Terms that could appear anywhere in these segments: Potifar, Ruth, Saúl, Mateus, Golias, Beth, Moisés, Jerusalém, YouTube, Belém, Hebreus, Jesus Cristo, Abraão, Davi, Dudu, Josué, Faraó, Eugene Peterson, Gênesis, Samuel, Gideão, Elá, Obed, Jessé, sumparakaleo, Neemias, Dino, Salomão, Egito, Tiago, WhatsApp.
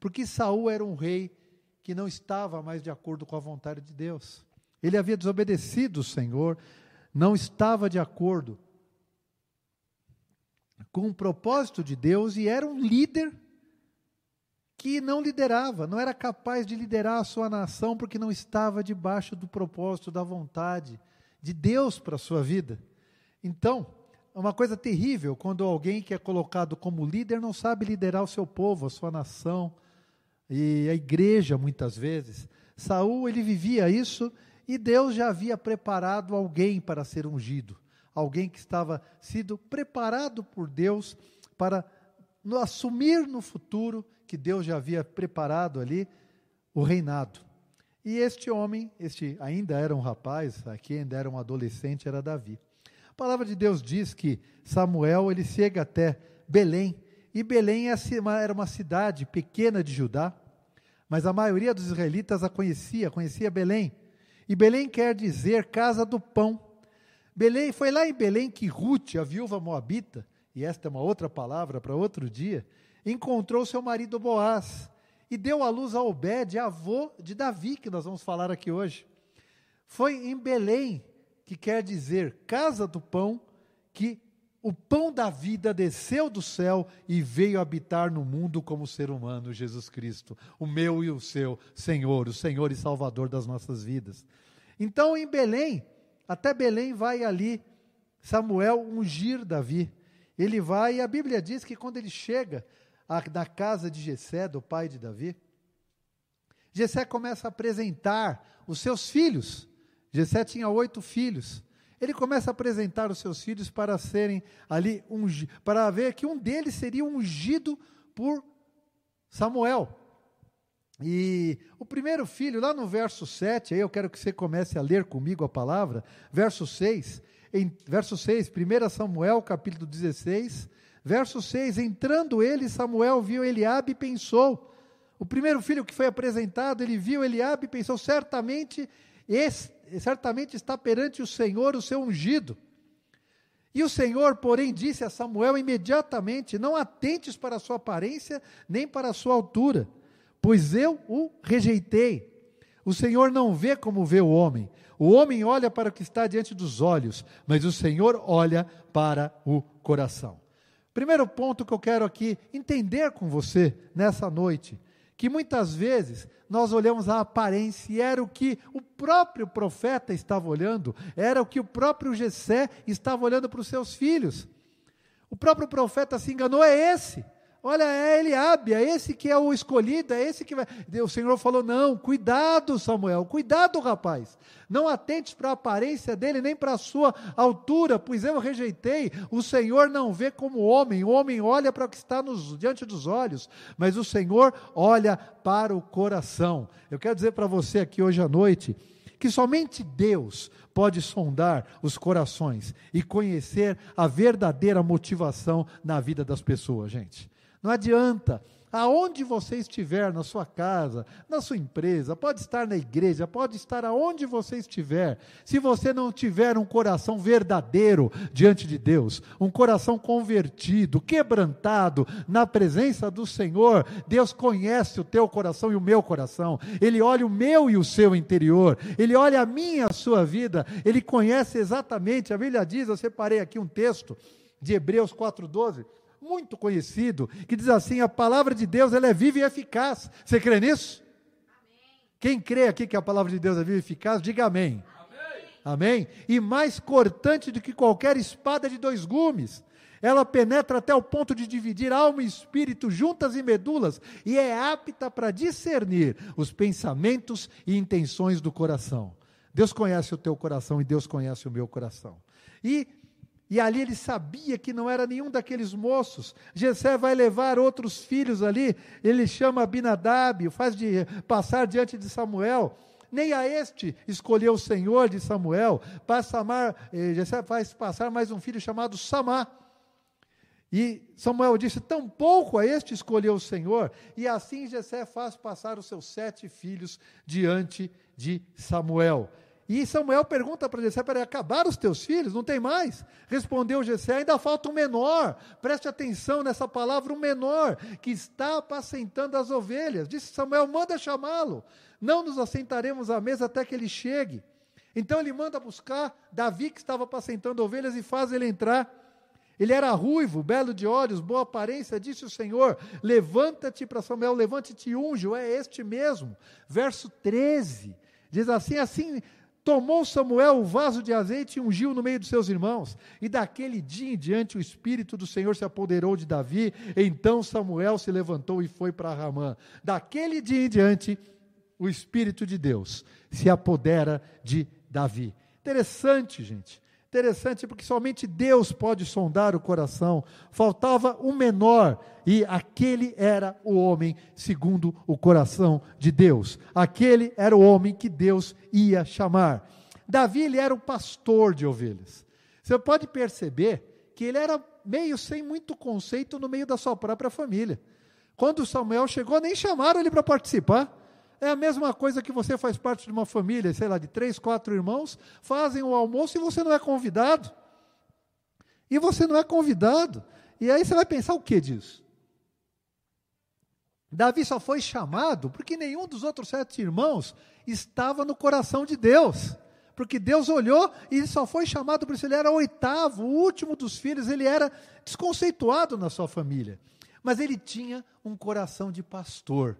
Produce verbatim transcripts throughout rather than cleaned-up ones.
Porque Saúl era um rei que não estava mais de acordo com a vontade de Deus. Ele havia desobedecido o Senhor, não estava de acordo com o propósito de Deus e era um líder que não liderava, não era capaz de liderar a sua nação porque não estava debaixo do propósito, da vontade de Deus para a sua vida. Então, é uma coisa terrível quando alguém que é colocado como líder não sabe liderar o seu povo, a sua nação e a igreja muitas vezes. Saúl, ele vivia isso e Deus já havia preparado alguém para ser ungido. Alguém que estava sido preparado por Deus para no, assumir no futuro, que Deus já havia preparado ali, o reinado. E este homem, este ainda era um rapaz, aqui ainda era um adolescente, era Davi. A palavra de Deus diz que Samuel, ele chega até Belém, e Belém era uma cidade pequena de Judá, mas a maioria dos israelitas a conhecia, conhecia Belém. E Belém quer dizer casa do pão. Belém, foi lá em Belém que Ruth, a viúva moabita, e esta é uma outra palavra para outro dia, encontrou seu marido Boaz e deu à luz a Obed, avô de Davi, que nós vamos falar aqui hoje. Foi em Belém, que quer dizer casa do pão, que o pão da vida desceu do céu e veio habitar no mundo como ser humano, Jesus Cristo, o meu e o seu Senhor, o Senhor e Salvador das nossas vidas. Então em Belém, até Belém vai ali Samuel ungir Davi. Ele vai e a Bíblia diz que quando ele chega à, na casa de Jessé, do pai de Davi, Jessé começa a apresentar os seus filhos. Jessé tinha oito filhos. Ele começa a apresentar os seus filhos para serem ali ungi, para ver que um deles seria ungido por Samuel. E o primeiro filho, lá no verso sete, aí eu quero que você comece a ler comigo a palavra, verso seis, em, verso seis, primeiro Samuel, capítulo dezesseis, verso seis, entrando ele, Samuel viu Eliabe e pensou, o primeiro filho que foi apresentado, ele viu Eliabe e pensou, certamente, esse, certamente está perante o Senhor, o seu ungido. E o Senhor, porém, disse a Samuel imediatamente, não atentes para a sua aparência, nem para a sua altura, pois eu o rejeitei. O Senhor não vê como vê o homem. O homem olha para o que está diante dos olhos, mas o Senhor olha para o coração. Primeiro ponto que eu quero aqui entender com você nessa noite, que muitas vezes nós olhamos a aparência e era o que o próprio profeta estava olhando, era o que o próprio Jessé estava olhando para os seus filhos. O próprio profeta se enganou, é esse. Olha, é Eliabe, é esse que é o escolhido, é esse que vai... O Senhor falou, não, cuidado Samuel, cuidado rapaz, não atentes para a aparência dele, nem para a sua altura, pois eu rejeitei, o Senhor não vê como homem, o homem olha para o que está nos, diante dos olhos, mas o Senhor olha para o coração. Eu quero dizer para você aqui hoje à noite, que somente Deus pode sondar os corações e conhecer a verdadeira motivação na vida das pessoas, gente. Não adianta, aonde você estiver, na sua casa, na sua empresa, pode estar na igreja, pode estar aonde você estiver, se você não tiver um coração verdadeiro diante de Deus, um coração convertido, quebrantado, na presença do Senhor, Deus conhece o teu coração e o meu coração, Ele olha o meu e o seu interior, Ele olha a minha e a sua vida, Ele conhece exatamente, a Bíblia diz, eu separei aqui um texto de Hebreus quatro, doze, muito conhecido, que diz assim, a palavra de Deus, ela é viva e eficaz. Você crê nisso? Amém. Quem crê aqui que a palavra de Deus é viva e eficaz, diga amém. Amém. Amém? E mais cortante do que qualquer espada de dois gumes, ela penetra até o ponto de dividir alma e espírito, juntas e medulas, e é apta para discernir os pensamentos e intenções do coração. Deus conhece o teu coração e Deus conhece o meu coração. E E ali ele sabia que não era nenhum daqueles moços. Jessé vai levar outros filhos ali, ele chama Abinadab, faz de passar diante de Samuel. Nem a este escolheu o Senhor de Samuel. Passa amar, Jessé faz passar mais um filho chamado Samá. E Samuel disse, tampouco a este escolheu o Senhor. E assim Jessé faz passar os seus sete filhos diante de Samuel. E Samuel pergunta para Jessé, para acabar os teus filhos? Não tem mais? Respondeu Jessé, ainda falta um menor. Preste atenção nessa palavra, um menor, que está apacentando as ovelhas. Disse Samuel, manda chamá-lo. Não nos assentaremos à mesa até que ele chegue. Então ele manda buscar Davi, que estava apacentando ovelhas, e faz ele entrar. Ele era ruivo, belo de olhos, boa aparência, disse o Senhor, levanta-te para Samuel, levante-te e unjo, é este mesmo. Verso treze, diz assim, assim tomou Samuel o vaso de azeite e ungiu no meio dos seus irmãos, e daquele dia em diante o Espírito do Senhor se apoderou de Davi, então Samuel se levantou e foi para Ramã. Daquele dia em diante, o Espírito de Deus se apodera de Davi. Interessante, gente. Interessante, porque somente Deus pode sondar o coração. Faltava um menor, e aquele era o homem segundo o coração de Deus. Aquele era o homem que Deus ia chamar. Davi, ele era um pastor de ovelhas. Você pode perceber que ele era meio sem muito conceito no meio da sua própria família. Quando Samuel chegou, nem chamaram ele para participar. É a mesma coisa que você faz parte de uma família, sei lá, de três, quatro irmãos, fazem o almoço e você não é convidado. E você não é convidado. E aí você vai pensar o que disso? Davi só foi chamado porque nenhum dos outros sete irmãos estava no coração de Deus. Porque Deus olhou e ele só foi chamado por isso. Ele era o oitavo, o último dos filhos, ele era desconceituado na sua família. Mas ele tinha um coração de pastor.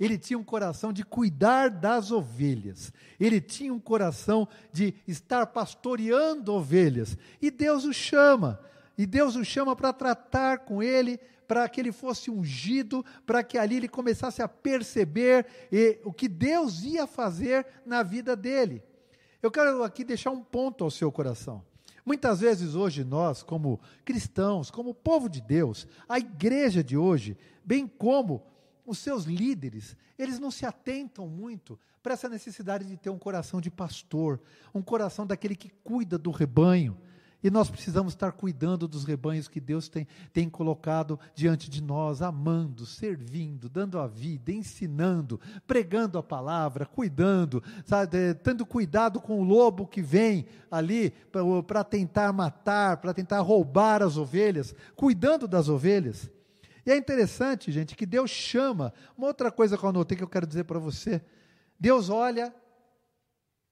Ele tinha um coração de cuidar das ovelhas. Ele tinha um coração de estar pastoreando ovelhas. E Deus o chama. E Deus o chama para tratar com ele, para que ele fosse ungido, para que ali ele começasse a perceber e, o que Deus ia fazer na vida dele. Eu quero aqui deixar um ponto ao seu coração. Muitas vezes hoje nós, como cristãos, como povo de Deus, a igreja de hoje, bem como os seus líderes, eles não se atentam muito para essa necessidade de ter um coração de pastor, um coração daquele que cuida do rebanho. E nós precisamos estar cuidando dos rebanhos que Deus tem, tem colocado diante de nós, amando, servindo, dando a vida, ensinando, pregando a palavra, cuidando, sabe, tendo cuidado com o lobo que vem ali para tentar matar, para tentar roubar as ovelhas, cuidando das ovelhas. E é interessante, gente, que Deus chama. Uma outra coisa que eu anotei que eu quero dizer para você. Deus olha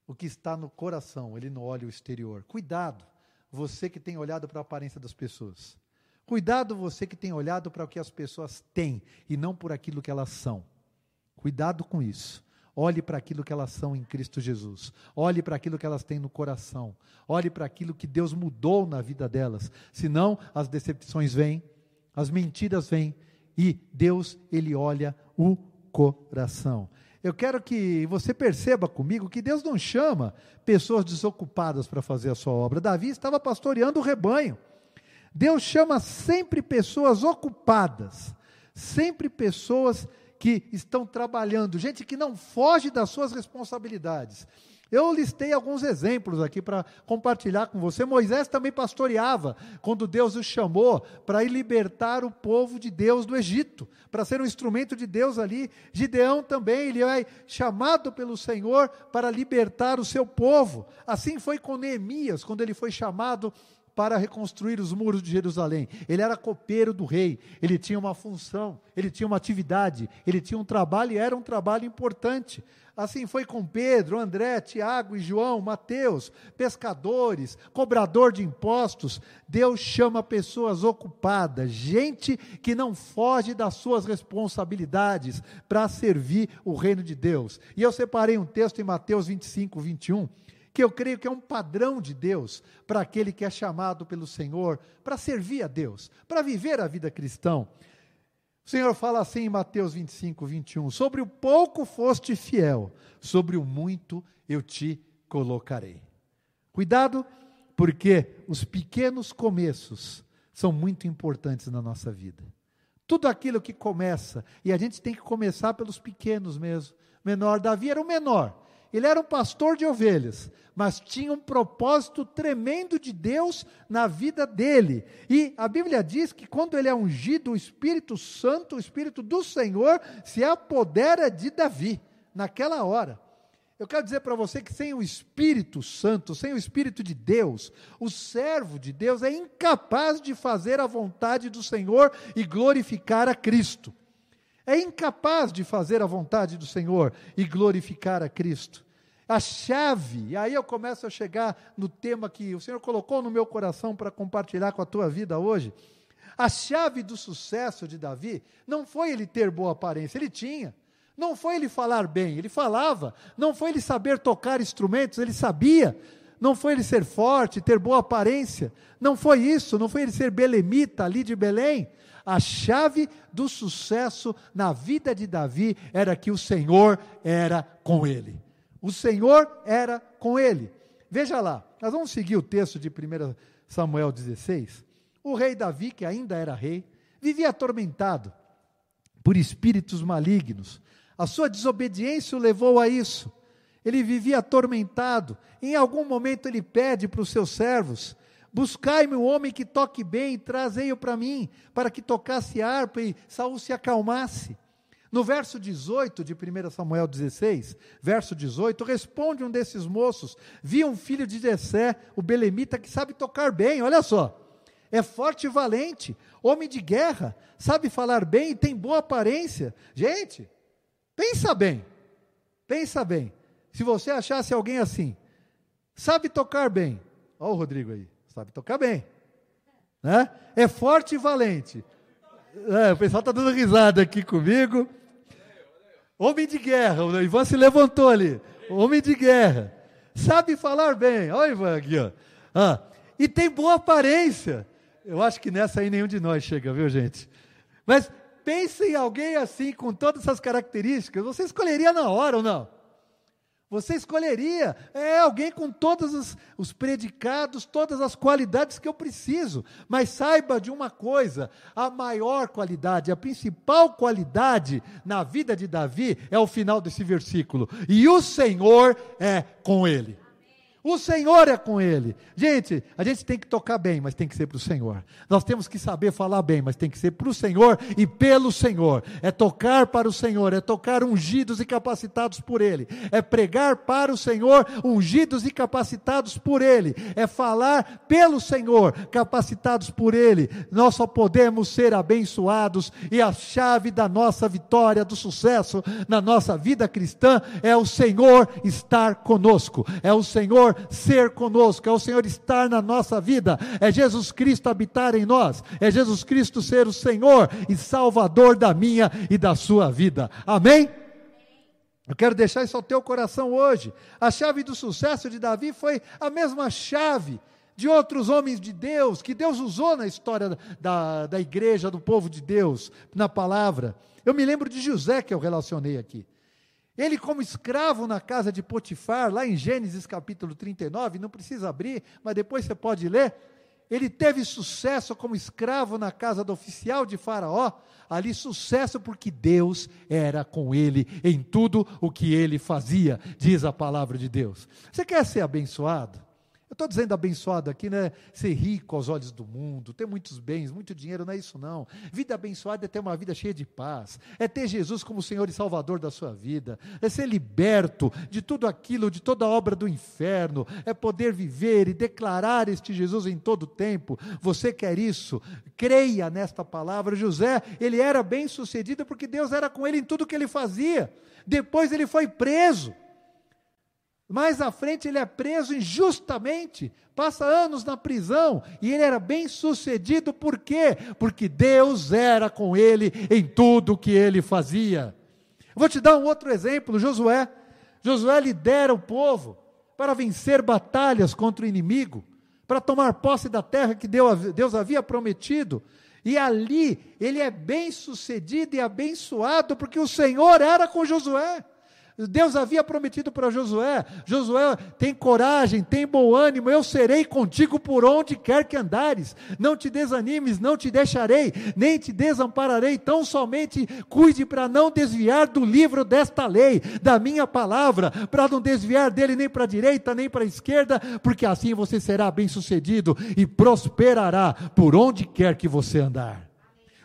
o que está no coração, Ele não olha o exterior. Cuidado, você que tem olhado para a aparência das pessoas. Cuidado, você que tem olhado para o que as pessoas têm e não por aquilo que elas são. Cuidado com isso. Olhe para aquilo que elas são em Cristo Jesus. Olhe para aquilo que elas têm no coração. Olhe para aquilo que Deus mudou na vida delas. Senão, as decepções vêm. As mentiras vêm e Deus, Ele olha o coração. Eu quero que você perceba comigo que Deus não chama pessoas desocupadas para fazer a sua obra. Davi estava pastoreando o rebanho. Deus chama sempre pessoas ocupadas, sempre pessoas que estão trabalhando, gente que não foge das suas responsabilidades. Eu listei alguns exemplos aqui para compartilhar com você. Moisés também pastoreava quando Deus o chamou para ir libertar o povo de Deus do Egito, para ser um instrumento de Deus ali. Gideão também, ele é chamado pelo Senhor para libertar o seu povo. Assim foi com Neemias, quando ele foi chamado para reconstruir os muros de Jerusalém. Ele era copeiro do rei, ele tinha uma função, ele tinha uma atividade, ele tinha um trabalho e era um trabalho importante. Assim foi com Pedro, André, Tiago e João, Mateus, pescadores, cobrador de impostos. Deus chama pessoas ocupadas, gente que não foge das suas responsabilidades para servir o reino de Deus. E eu separei um texto em Mateus vinte e cinco, vinte e um, que eu creio que é um padrão de Deus para aquele que é chamado pelo Senhor, para servir a Deus, para viver a vida cristã. O Senhor fala assim em Mateus vinte e cinco, vinte e um, sobre o pouco foste fiel, sobre o muito eu te colocarei. Cuidado, porque os pequenos começos são muito importantes na nossa vida. Tudo aquilo que começa, e a gente tem que começar pelos pequenos mesmo. Menor, Davi era o menor. Ele era um pastor de ovelhas, mas tinha um propósito tremendo de Deus na vida dele. E a Bíblia diz que quando ele é ungido, o Espírito Santo, o Espírito do Senhor, se apodera de Davi, naquela hora. Eu quero dizer para você que sem o Espírito Santo, sem o Espírito de Deus, o servo de Deus é incapaz de fazer a vontade do Senhor e glorificar a Cristo. É incapaz de fazer a vontade do Senhor e glorificar a Cristo. A chave, e aí eu começo a chegar no tema que o Senhor colocou no meu coração para compartilhar com a tua vida hoje. A chave do sucesso de Davi não foi ele ter boa aparência, ele tinha. Não foi ele falar bem, ele falava. Não foi ele saber tocar instrumentos, ele sabia. Não foi ele ser forte, ter boa aparência. Não foi isso, não foi ele ser belemita ali de Belém. A chave do sucesso na vida de Davi era que o Senhor era com ele. O Senhor era com ele. Veja lá, nós vamos seguir o texto de primeiro Samuel dezesseis. O rei Davi, que ainda era rei, vivia atormentado por espíritos malignos. A sua desobediência o levou a isso. Ele vivia atormentado. Em algum momento ele pede para os seus servos: buscai-me um homem que toque bem e trazei-o para mim, para que tocasse harpa e Saúl se acalmasse. No verso dezoito de primeiro Samuel dezesseis, verso dezoito, responde um desses moços: vi um filho de Jessé, o belemita, que sabe tocar bem, olha só. É forte e valente, homem de guerra, sabe falar bem e tem boa aparência. Gente, pensa bem, pensa bem. Se você achasse alguém assim, sabe tocar bem, olha o Rodrigo aí, sabe tocar bem, né? É forte e valente, é, o pessoal está dando risada aqui comigo, homem de guerra, o Ivan se levantou ali, homem de guerra, sabe falar bem, olha o Ivan aqui, ó. Ah, e tem boa aparência. Eu acho que nessa aí nenhum de nós chega, viu gente? Mas pense em alguém assim, com todas essas características, você escolheria na hora ou não? Você escolheria, é alguém com todos os, os predicados, todas as qualidades que eu preciso, mas saiba de uma coisa, a maior qualidade, a principal qualidade na vida de Davi, é o final desse versículo, e o Senhor é com ele. O Senhor é com ele. Gente, a gente tem que tocar bem, mas tem que ser para o Senhor. Nós temos que saber falar bem, mas tem que ser para o Senhor e pelo Senhor. É tocar para o Senhor, é tocar ungidos e capacitados por ele. É pregar para o Senhor, ungidos e capacitados por ele. É falar pelo Senhor, capacitados por ele. Nós só podemos ser abençoados e a chave da nossa vitória, do sucesso na nossa vida cristã é o Senhor estar conosco. É o Senhor ser conosco, é o Senhor estar na nossa vida, é Jesus Cristo habitar em nós, é Jesus Cristo ser o Senhor e Salvador da minha e da sua vida, amém? Eu quero deixar isso ao teu coração hoje. A chave do sucesso de Davi foi a mesma chave de outros homens de Deus, que Deus usou na história da, da igreja, do povo de Deus, na palavra. Eu me lembro de José, que eu relacionei aqui. Ele como escravo na casa de Potifar, lá em Gênesis capítulo trinta e nove, não precisa abrir, mas depois você pode ler, ele teve sucesso como escravo na casa do oficial de Faraó, ali sucesso porque Deus era com ele em tudo o que ele fazia, diz a palavra de Deus. Você quer ser abençoado? Eu estou dizendo abençoado aqui, né? Ser rico aos olhos do mundo, ter muitos bens, muito dinheiro, não é isso não. Vida abençoada é ter uma vida cheia de paz, é ter Jesus como Senhor e Salvador da sua vida, é ser liberto de tudo aquilo, de toda a obra do inferno, é poder viver e declarar este Jesus em todo o tempo. Você quer isso? Creia nesta palavra. José, ele era bem sucedido porque Deus era com ele em tudo que ele fazia. Depois ele foi preso. Mais à frente ele é preso injustamente, passa anos na prisão, e ele era bem sucedido, por quê? Porque Deus era com ele em tudo o que ele fazia. Vou te dar um outro exemplo, Josué. Josué lidera o povo para vencer batalhas contra o inimigo, para tomar posse da terra que Deus havia prometido, e ali ele é bem sucedido e abençoado, porque o Senhor era com Josué. Deus havia prometido para Josué: Josué, tem coragem, tem bom ânimo, eu serei contigo por onde quer que andares, não te desanimes, não te deixarei, nem te desampararei, tão somente cuide para não desviar do livro desta lei, da minha palavra, para não desviar dele nem para a direita, nem para a esquerda, porque assim você será bem sucedido e prosperará por onde quer que você andar.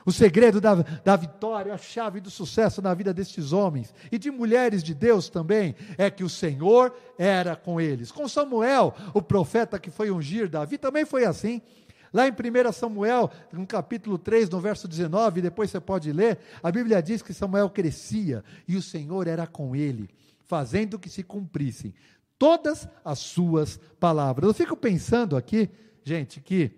O segredo da, da vitória, a chave do sucesso na vida destes homens, e de mulheres de Deus também, é que o Senhor era com eles. Com Samuel, o profeta que foi ungir Davi, também foi assim. Lá em primeiro Samuel, no capítulo três, no verso dezenove, depois você pode ler, a Bíblia diz que Samuel crescia, e o Senhor era com ele, fazendo que se cumprissem todas as suas palavras. Eu fico pensando aqui, gente, que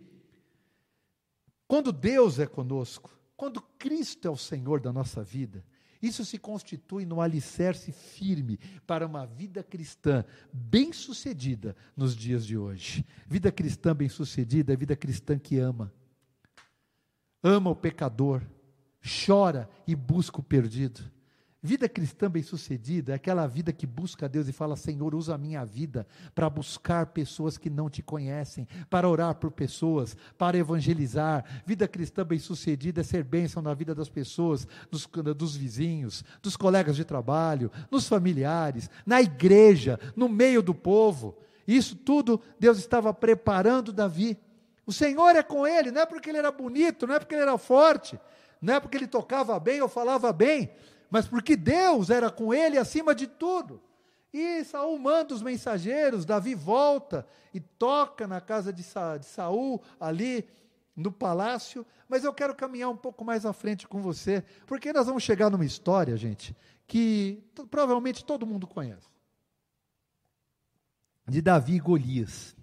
quando Deus é conosco, quando Cristo é o Senhor da nossa vida, isso se constitui num alicerce firme para uma vida cristã bem-sucedida nos dias de hoje. Vida cristã bem-sucedida é vida cristã que ama. Ama o pecador, chora e busca o perdido. Vida cristã bem-sucedida é aquela vida que busca a Deus e fala: Senhor, usa a minha vida para buscar pessoas que não te conhecem, para orar por pessoas, para evangelizar. Vida cristã bem-sucedida é ser bênção na vida das pessoas, dos, dos vizinhos, dos colegas de trabalho, nos familiares, na igreja, no meio do povo. Isso tudo Deus estava preparando Davi. O Senhor é com ele, não é porque ele era bonito, não é porque ele era forte, não é porque ele tocava bem ou falava bem, mas porque Deus era com ele acima de tudo. E Saúl manda os mensageiros, Davi volta e toca na casa de, Sa, de Saúl, ali no palácio. Mas eu quero caminhar um pouco mais à frente com você, porque nós vamos chegar numa história, gente, que t- provavelmente todo mundo conhece, de Davi e Golias.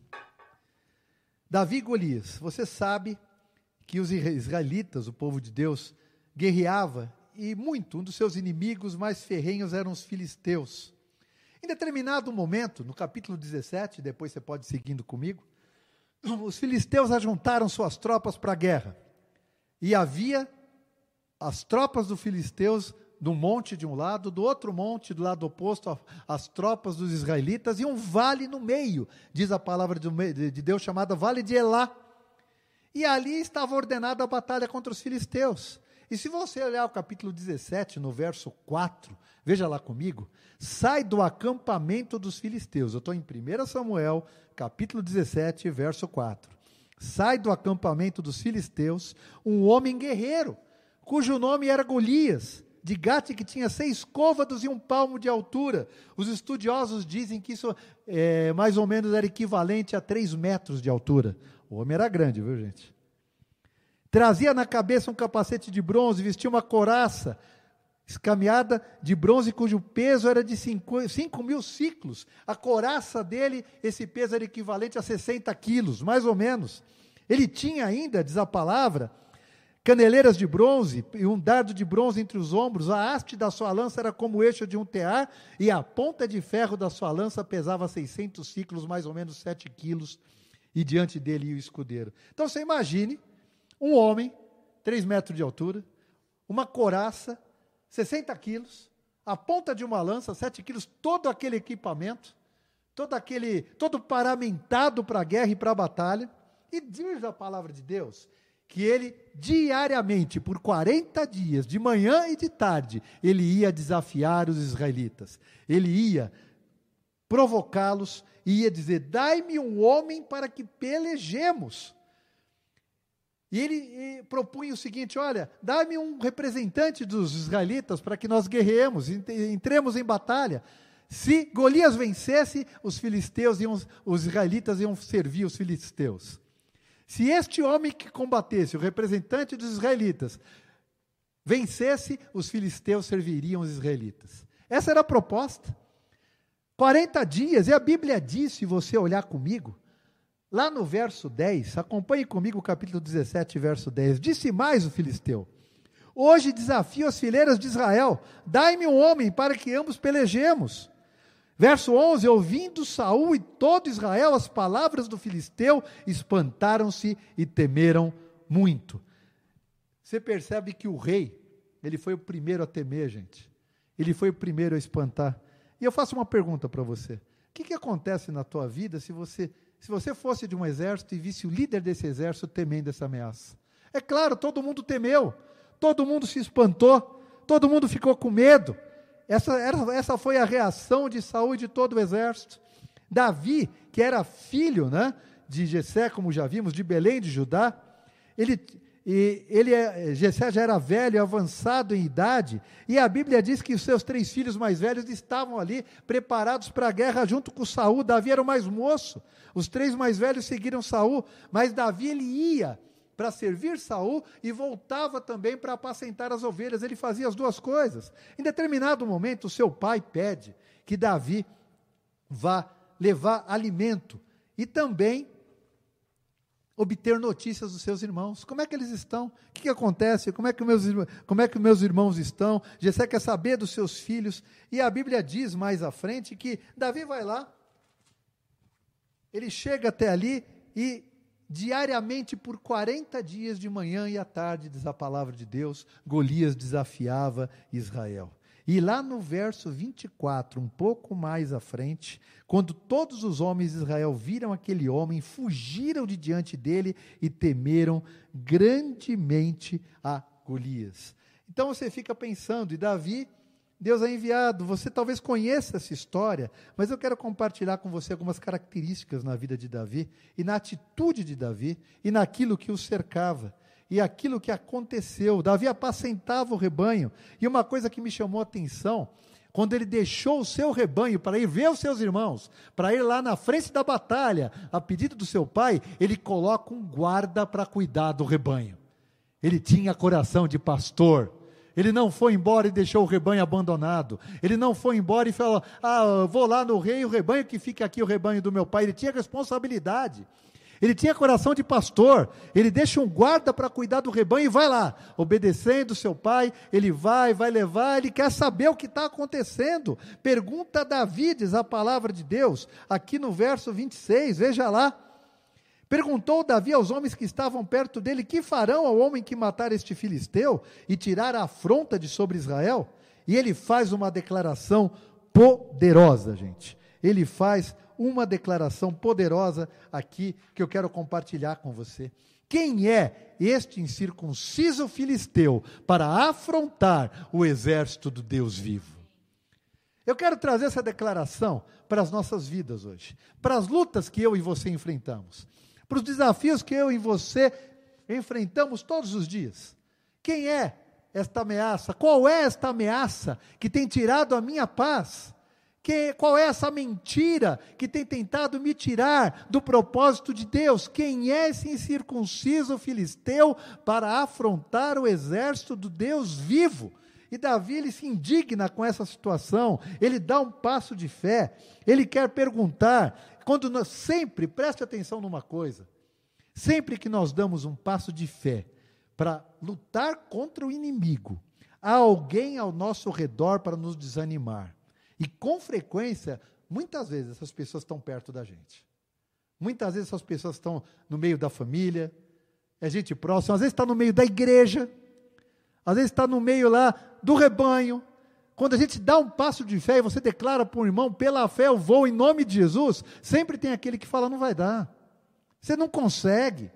Davi e Golias, você sabe que os israelitas, o povo de Deus, guerreava, e muito, um dos seus inimigos mais ferrenhos eram os filisteus. Em determinado momento, no capítulo dezessete, depois você pode ir seguindo comigo, os filisteus ajuntaram suas tropas para a guerra, e havia as tropas dos filisteus de um monte de um lado, do outro monte do lado oposto, as tropas dos israelitas, e um vale no meio, diz a palavra de Deus, chamada Vale de Elá, e ali estava ordenada a batalha contra os filisteus. E se você olhar o capítulo dezessete, no verso quatro, veja lá comigo, sai do acampamento dos filisteus. Eu estou em primeiro Samuel, capítulo dezessete, verso quatro. Sai do acampamento dos filisteus um homem guerreiro, cujo nome era Golias, de Gate, que tinha seis côvados e um palmo de altura. Os estudiosos dizem que isso é, mais ou menos era equivalente a três metros de altura. O homem era grande, viu, gente? Trazia na cabeça um capacete de bronze, vestia uma couraça escameada de bronze, cujo peso era de cinco mil siclos. A couraça dele, esse peso era equivalente a sessenta quilos, mais ou menos. Ele tinha ainda, diz a palavra, caneleiras de bronze e um dardo de bronze entre os ombros. A haste da sua lança era como o eixo de um tear, e a ponta de ferro da sua lança pesava seiscentos siclos, mais ou menos sete quilos, e diante dele ia o escudeiro. Então você imagine, um homem, três metros de altura, uma couraça, sessenta quilos, a ponta de uma lança, sete quilos, todo aquele equipamento, todo aquele, todo paramentado para a guerra e para a batalha. E diz a palavra de Deus que ele diariamente, por quarenta dias, de manhã e de tarde, ele ia desafiar os israelitas, ele ia provocá-los, ia dizer: dai-me um homem para que pelejemos. E ele propunha o seguinte: olha, dá-me um representante dos israelitas para que nós guerreemos, entremos em batalha. Se Golias vencesse, os filisteus iam, os israelitas iam servir os filisteus. Se este homem que combatesse, o representante dos israelitas, vencesse, os filisteus serviriam os israelitas. Essa era a proposta. quarenta dias, e a Bíblia diz, se você olhar comigo, lá no verso dez, acompanhe comigo o capítulo dezessete, verso dez. Disse mais o filisteu: hoje desafio as fileiras de Israel, dai-me um homem para que ambos pelejemos. Verso onze, ouvindo Saúl e todo Israel as palavras do filisteu, espantaram-se e temeram muito. Você percebe que o rei, ele foi o primeiro a temer, gente. Ele foi o primeiro a espantar. E eu faço uma pergunta para você: o que, que acontece na tua vida se você... Se você fosse de um exército e visse o líder desse exército temendo essa ameaça? É claro, todo mundo temeu, todo mundo se espantou, todo mundo ficou com medo. Essa, era, essa foi a reação de Saúl e de todo o exército. Davi, que era filho, né, de Jessé, como já vimos, de Belém, de Judá, ele, e ele é, Jessé já era velho, avançado em idade, e a Bíblia diz que os seus três filhos mais velhos estavam ali, preparados para a guerra junto com Saúl. Davi era o mais moço, os três mais velhos seguiram Saúl, mas Davi ele ia para servir Saúl e voltava também para apacentar as ovelhas. Ele fazia as duas coisas. Em determinado momento, o seu pai pede que Davi vá levar alimento e também obter notícias dos seus irmãos. Como é que eles estão? O que, que acontece? Como é que, meus, como é que meus irmãos estão? Jessé quer saber dos seus filhos. E a Bíblia diz mais à frente que Davi vai lá, ele chega até ali e diariamente por quarenta dias, de manhã e à tarde, diz a palavra de Deus, Golias desafiava Israel. E lá no verso vinte e quatro, um pouco mais à frente, quando todos os homens de Israel viram aquele homem, fugiram de diante dele e temeram grandemente a Golias. Então você fica pensando, e Davi, Deus é enviado, você talvez conheça essa história, mas eu quero compartilhar com você algumas características na vida de Davi, e na atitude de Davi, e naquilo que o cercava, e aquilo que aconteceu. Davi apacentava o rebanho, e uma coisa que me chamou a atenção, quando ele deixou o seu rebanho para ir ver os seus irmãos, para ir lá na frente da batalha, a pedido do seu pai, ele coloca um guarda para cuidar do rebanho. Ele tinha coração de pastor. Ele não foi embora e deixou o rebanho abandonado. Ele não foi embora e falou, ah, vou lá no rei, o rebanho que fica aqui, o rebanho do meu pai. Ele tinha responsabilidade. Ele tinha coração de pastor, ele deixa um guarda para cuidar do rebanho e vai lá, obedecendo seu pai, ele vai, vai levar, ele quer saber o que está acontecendo. Pergunta a Davi, diz a palavra de Deus, aqui no verso vinte e seis, veja lá. Perguntou Davi aos homens que estavam perto dele, que farão ao homem que matar este filisteu e tirar a afronta de sobre Israel? E ele faz uma declaração poderosa, gente. Ele faz uma declaração poderosa aqui, que eu quero compartilhar com você. Quem é este incircunciso filisteu para afrontar o exército do Deus vivo? Eu quero trazer essa declaração para as nossas vidas hoje, para as lutas que eu e você enfrentamos, para os desafios que eu e você enfrentamos todos os dias. Quem é esta ameaça? Qual é esta ameaça que tem tirado a minha paz? Que, qual é essa mentira que tem tentado me tirar do propósito de Deus? Quem é esse incircunciso filisteu para afrontar o exército do Deus vivo? E Davi, ele se indigna com essa situação, ele dá um passo de fé, ele quer perguntar. Quando nós, sempre, preste atenção numa coisa, sempre que nós damos um passo de fé para lutar contra o inimigo, há alguém ao nosso redor para nos desanimar. E com frequência, muitas vezes essas pessoas estão perto da gente. Muitas vezes essas pessoas estão no meio da família, é gente próxima, às vezes está no meio da igreja, às vezes está no meio lá do rebanho. Quando a gente dá um passo de fé e você declara para um irmão, pela fé eu vou em nome de Jesus, sempre tem aquele que fala, não vai dar, você não consegue.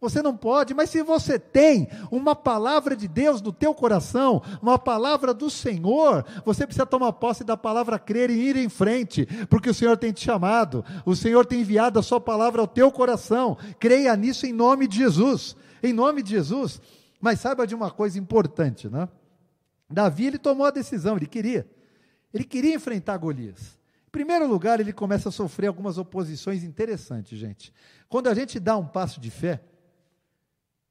Você não pode, mas se você tem uma palavra de Deus no teu coração, uma palavra do Senhor, você precisa tomar posse da palavra, crer e ir em frente, porque o Senhor tem te chamado, o Senhor tem enviado a sua palavra ao teu coração. Creia nisso em nome de Jesus, em nome de Jesus. Mas saiba de uma coisa importante, né? Davi, ele tomou a decisão, ele queria, ele queria enfrentar Golias. Em primeiro lugar, ele começa a sofrer algumas oposições interessantes, gente. Quando a gente dá um passo de fé,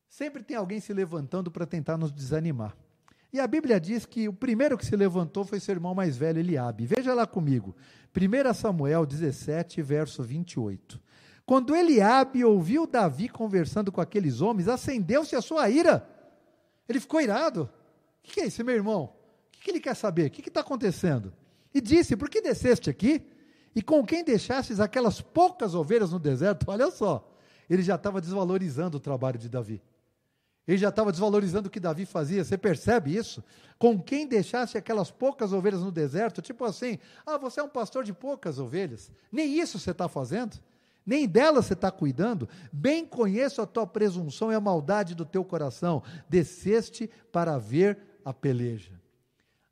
sempre tem alguém se levantando para tentar nos desanimar. E a Bíblia diz que o primeiro que se levantou foi seu irmão mais velho, Eliabe. Veja lá comigo, primeiro Samuel dezessete, verso vinte e oito. Quando Eliabe ouviu Davi conversando com aqueles homens, acendeu-se a sua ira. Ele ficou irado. O que é esse meu irmão? O que ele quer saber? O que está acontecendo? E disse, por que desceste aqui? E com quem deixastes aquelas poucas ovelhas no deserto? Olha só, ele já estava desvalorizando o trabalho de Davi. Ele já estava desvalorizando o que Davi fazia, você percebe isso? Com quem deixasse aquelas poucas ovelhas no deserto, tipo assim, ah, você é um pastor de poucas ovelhas, nem isso você está fazendo, nem delas você está cuidando, bem conheço a tua presunção e a maldade do teu coração, desceste para ver a peleja.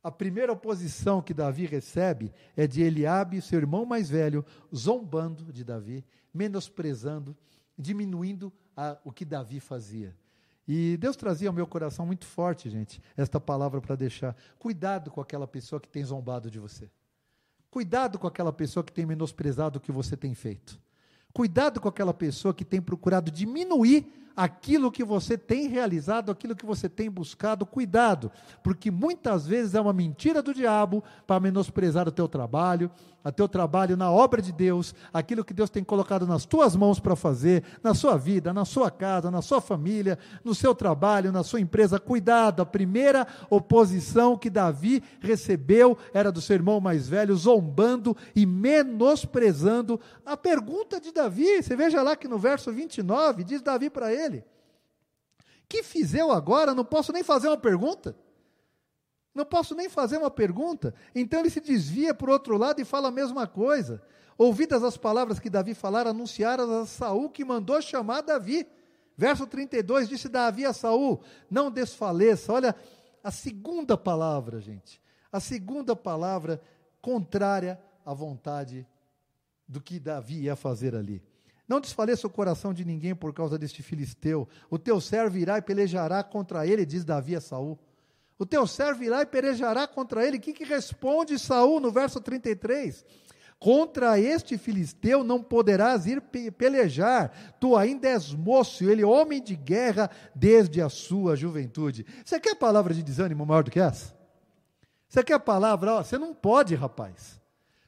A primeira oposição que Davi recebe é de Eliabe, seu irmão mais velho, zombando de Davi, menosprezando, diminuindo a, o que Davi fazia. E Deus trazia ao meu coração muito forte, gente, esta palavra para deixar. Cuidado com aquela pessoa que tem zombado de você. Cuidado com aquela pessoa que tem menosprezado o que você tem feito. Cuidado com aquela pessoa que tem procurado diminuir aquilo que você tem realizado, aquilo que você tem buscado. Cuidado, porque muitas vezes é uma mentira do diabo para menosprezar o teu trabalho, o teu trabalho na obra de Deus, aquilo que Deus tem colocado nas tuas mãos para fazer, na sua vida, na sua casa, na sua família, no seu trabalho, na sua empresa. Cuidado, a primeira oposição que Davi recebeu era do seu irmão mais velho, zombando e menosprezando. A pergunta de Davi, você veja lá que no verso vinte e nove, diz Davi para ele, que fiz eu agora? Não posso nem fazer uma pergunta? Não posso nem fazer uma pergunta? Então ele se desvia para o outro lado e fala a mesma coisa. Ouvidas as palavras que Davi falara, anunciaram a Saúl, que mandou chamar Davi. Verso trinta e dois, disse Davi a Saúl, não desfaleça. Olha a segunda palavra, gente. A segunda palavra contrária à vontade do que Davi ia fazer ali. Não desfaleça o coração de ninguém por causa deste filisteu. O teu servo irá e pelejará contra ele, diz Davi a Saúl. O teu servo irá e pelejará contra ele. O que, que responde Saúl no verso trinta e três? Contra este filisteu não poderás ir pelejar, tu ainda és moço, ele é homem de guerra desde a sua juventude. Você quer palavra de desânimo maior do que essa? Você quer palavra, ó, você não pode, rapaz.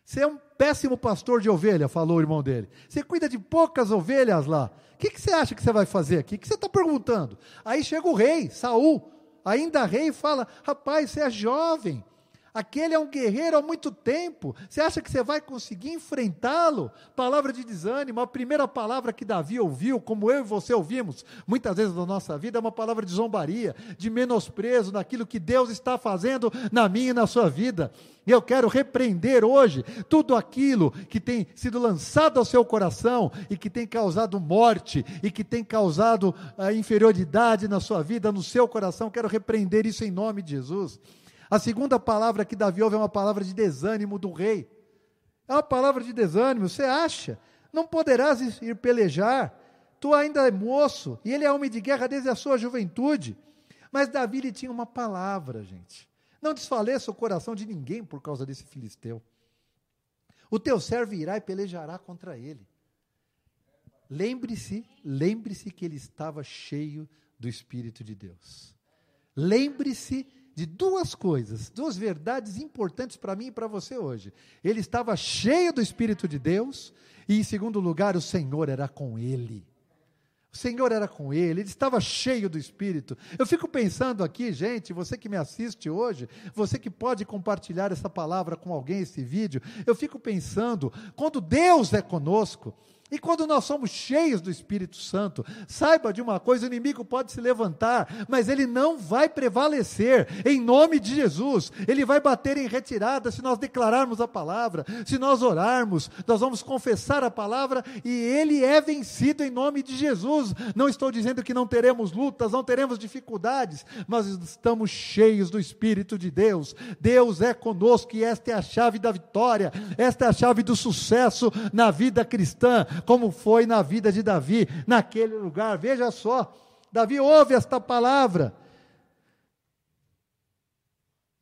Você é um péssimo pastor de ovelha, falou o irmão dele. Você cuida de poucas ovelhas lá. O que, que você acha que você vai fazer aqui? O que você está perguntando? Aí chega o rei, Saúl, ainda rei, e fala, rapaz, você é jovem, aquele é um guerreiro há muito tempo, você acha que você vai conseguir enfrentá-lo? Palavra de desânimo, a primeira palavra que Davi ouviu, como eu e você ouvimos, muitas vezes na nossa vida, é uma palavra de zombaria, de menosprezo, naquilo que Deus está fazendo na minha e na sua vida. E eu quero repreender hoje tudo aquilo que tem sido lançado ao seu coração e que tem causado morte e que tem causado a inferioridade na sua vida, no seu coração. Quero repreender isso em nome de Jesus. A segunda palavra que Davi ouve é uma palavra de desânimo do rei. É uma palavra de desânimo. Você acha? Não poderás ir pelejar. Tu ainda é moço e ele é homem de guerra desde a sua juventude. Mas Davi lhe tinha uma palavra, gente. Não desfaleça o coração de ninguém por causa desse filisteu. O teu servo irá e pelejará contra ele. Lembre-se, lembre-se que ele estava cheio do Espírito de Deus. Lembre-se de duas coisas, duas verdades importantes para mim e para você hoje. Ele estava cheio do Espírito de Deus e, em segundo lugar, o Senhor era com ele. O Senhor era com ele, ele estava cheio do Espírito. Eu fico pensando aqui, gente, você que me assiste hoje, você que pode compartilhar essa palavra com alguém, esse vídeo, eu fico pensando, quando Deus é conosco, e quando nós somos cheios do Espírito Santo, saiba de uma coisa, o inimigo pode se levantar, mas ele não vai prevalecer, em nome de Jesus. Ele vai bater em retirada se nós declararmos a palavra, se nós orarmos, nós vamos confessar a palavra, e ele é vencido em nome de Jesus. Não estou dizendo que não teremos lutas, não teremos dificuldades, mas estamos cheios do Espírito de Deus. Deus é conosco e esta é a chave da vitória, esta é a chave do sucesso na vida cristã, como foi na vida de Davi, naquele lugar. Veja só, Davi ouve esta palavra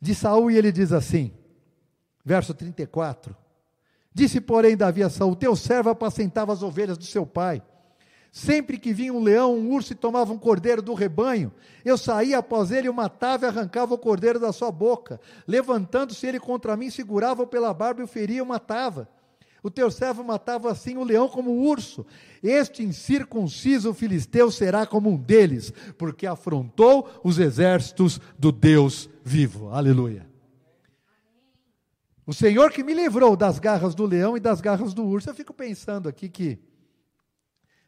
de Saúl e ele diz assim, verso trinta e quatro, disse porém Davi a Saúl, teu servo apacentava as ovelhas do seu pai, sempre que vinha um leão, um urso e tomava um cordeiro do rebanho, eu saía após ele, o matava e arrancava o cordeiro da sua boca, levantando-se ele contra mim, segurava-o pela barba e o feria e o matava. O teu servo matava assim o leão como o urso, este incircunciso filisteu será como um deles, porque afrontou os exércitos do Deus vivo. Aleluia. O Senhor que me livrou das garras do leão e das garras do urso. Eu fico pensando aqui que